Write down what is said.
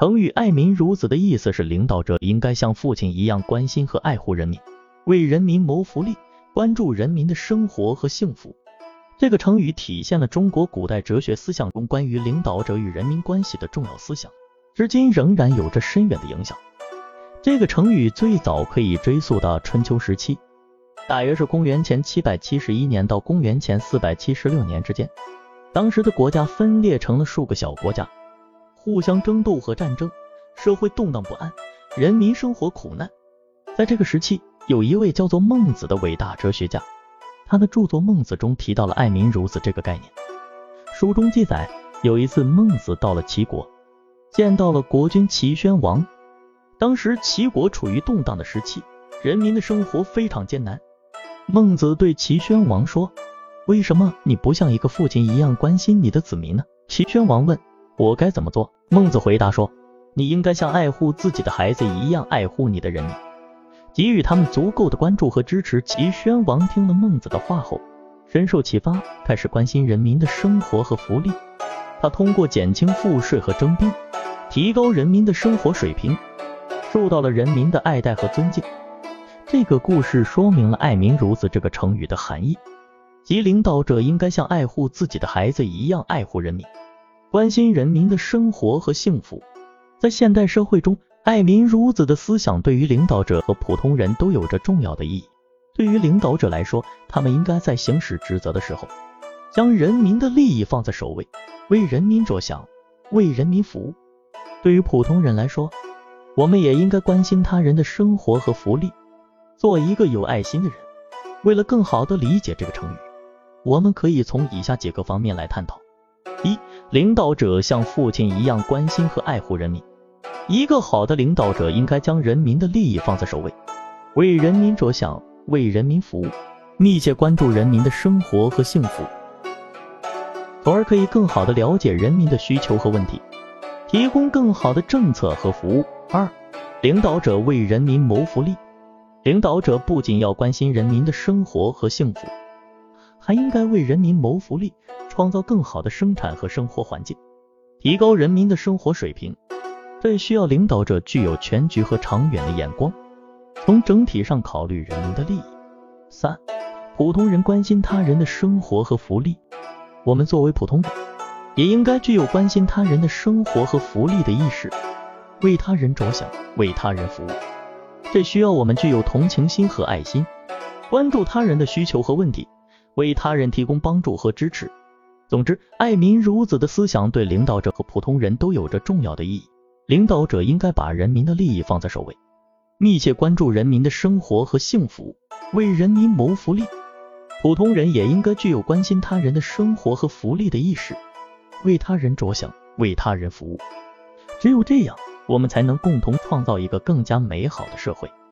成语爱民如子的意思是，领导者应该像父亲一样关心和爱护人民，为人民谋福利，关注人民的生活和幸福。这个成语体现了中国古代哲学思想中关于领导者与人民关系的重要思想，至今仍然有着深远的影响。这个成语最早可以追溯到春秋时期，大约是公元前771年到公元前476年之间。当时的国家分裂成了数个小国家，互相争斗和战争，社会动荡不安，人民生活苦难。在这个时期，有一位叫做孟子的伟大哲学家，他的著作《孟子》中提到了爱民如子这个概念。书中记载，有一次孟子到了齐国，见到了国君齐宣王。当时齐国处于动荡的时期，人民的生活非常艰难。孟子对齐宣王说，为什么你不像一个父亲一样关心你的子民呢？齐宣王问，我该怎么做？孟子回答说，你应该像爱护自己的孩子一样爱护你的人民，给予他们足够的关注和支持。齐宣王听了孟子的话后，深受启发，开始关心人民的生活和福利。他通过减轻赋税和征兵，提高人民的生活水平，受到了人民的爱戴和尊敬。这个故事说明了爱民如子这个成语的含义，即领导者应该像爱护自己的孩子一样爱护人民，关心人民的生活和幸福。在现代社会中，爱民如子的思想对于领导者和普通人都有着重要的意义。对于领导者来说，他们应该在行使职责的时候，将人民的利益放在首位，为人民着想，为人民服务。对于普通人来说，我们也应该关心他人的生活和福利，做一个有爱心的人。为了更好地理解这个成语，我们可以从以下几个方面来探讨。一、领导者像父亲一样关心和爱护人民。一个好的领导者应该将人民的利益放在首位，为人民着想，为人民服务，密切关注人民的生活和幸福，从而可以更好地了解人民的需求和问题，提供更好的政策和服务。二、领导者为人民谋福利。领导者不仅要关心人民的生活和幸福，还应该为人民谋福利，创造更好的生产和生活环境，提高人民的生活水平。这需要领导者具有全局和长远的眼光，从整体上考虑人民的利益。三、普通人关心他人的生活和福利。我们作为普通人，也应该具有关心他人的生活和福利的意识，为他人着想，为他人服务。这需要我们具有同情心和爱心，关注他人的需求和问题，为他人提供帮助和支持。总之，爱民如子的思想对领导者和普通人都有着重要的意义。领导者应该把人民的利益放在首位，密切关注人民的生活和幸福，为人民谋福利。普通人也应该具有关心他人的生活和福利的意识，为他人着想，为他人服务。只有这样，我们才能共同创造一个更加美好的社会。